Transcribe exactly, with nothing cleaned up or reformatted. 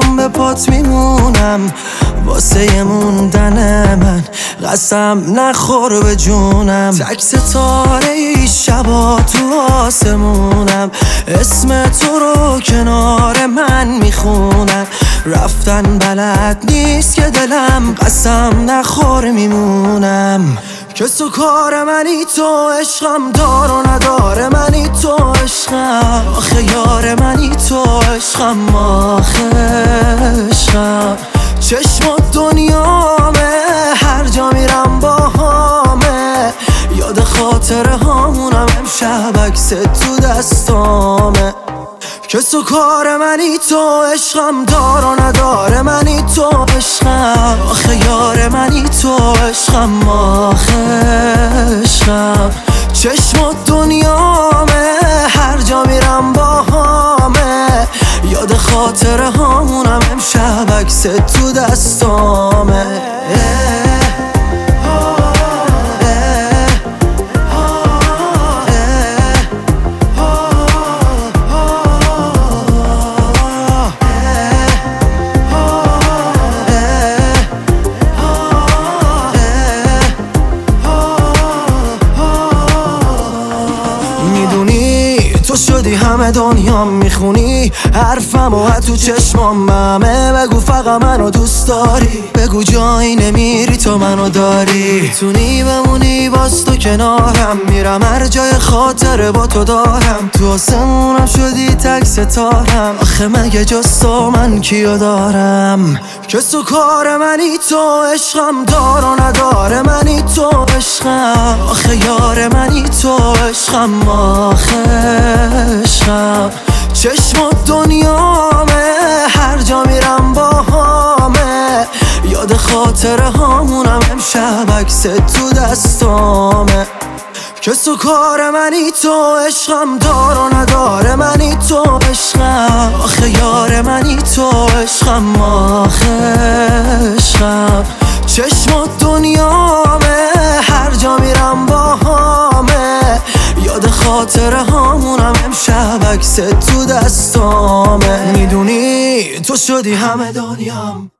مدام به پات میمونم، واسه موندن من قسم نخور به جونم. تک ستاره ای شبا تو آسمونم، اسم تو رو کنار من میخونم. رفتن بلد نیست که دلم، قسم نخور میمونم. کس و کار منی تو، عشقم دار و نداره منی تو، عشقم آخه یار منی تو، عشقم آخه عشقم. چشم دنیامه، هر جا میرم با همه، یاد خاطره هامونم. امشب عکس تو دستامه، کس و کار منی تو، عشقم دار و نداره منی تو، عشقم آخه یار منی تو، عشقم آخه عشقم. چشم دنیامه، هر جا میرم با همه، یاد خاطره هامونم. امشب عکس تو دستامه. شدی همه دنیام، میخونی حرفم و حتی چشمام همه. بگو فقط منو دوست داری، بگو جایی نمیری تو منو داری. میتونی بمونی باز تو کنارم، میرم هر جای خاطره با تو دارم. تو آسمونم شدی تک ستارم، آخه مگه جز تو من کیو دارم؟ کس و کار منی تو، عشقم دار و نداره منی تو، عشقم آخه یار منی تو، عشقم آخه عشقم. چشم دنیامه، هر جا میرم با همه، یاد خاطره هامونم. امشب عکس تو دستامه، کس و کار منی تو، عشقم دار و نداره منی تو، عشقم آخه یار منی تو، عشقم آخه عشقم. چشم دنیامه، هر جا میرم با همه، یاد خاطره هامونم. امشب عکس تو دستامه. میدونی تو شدی همه دنیام.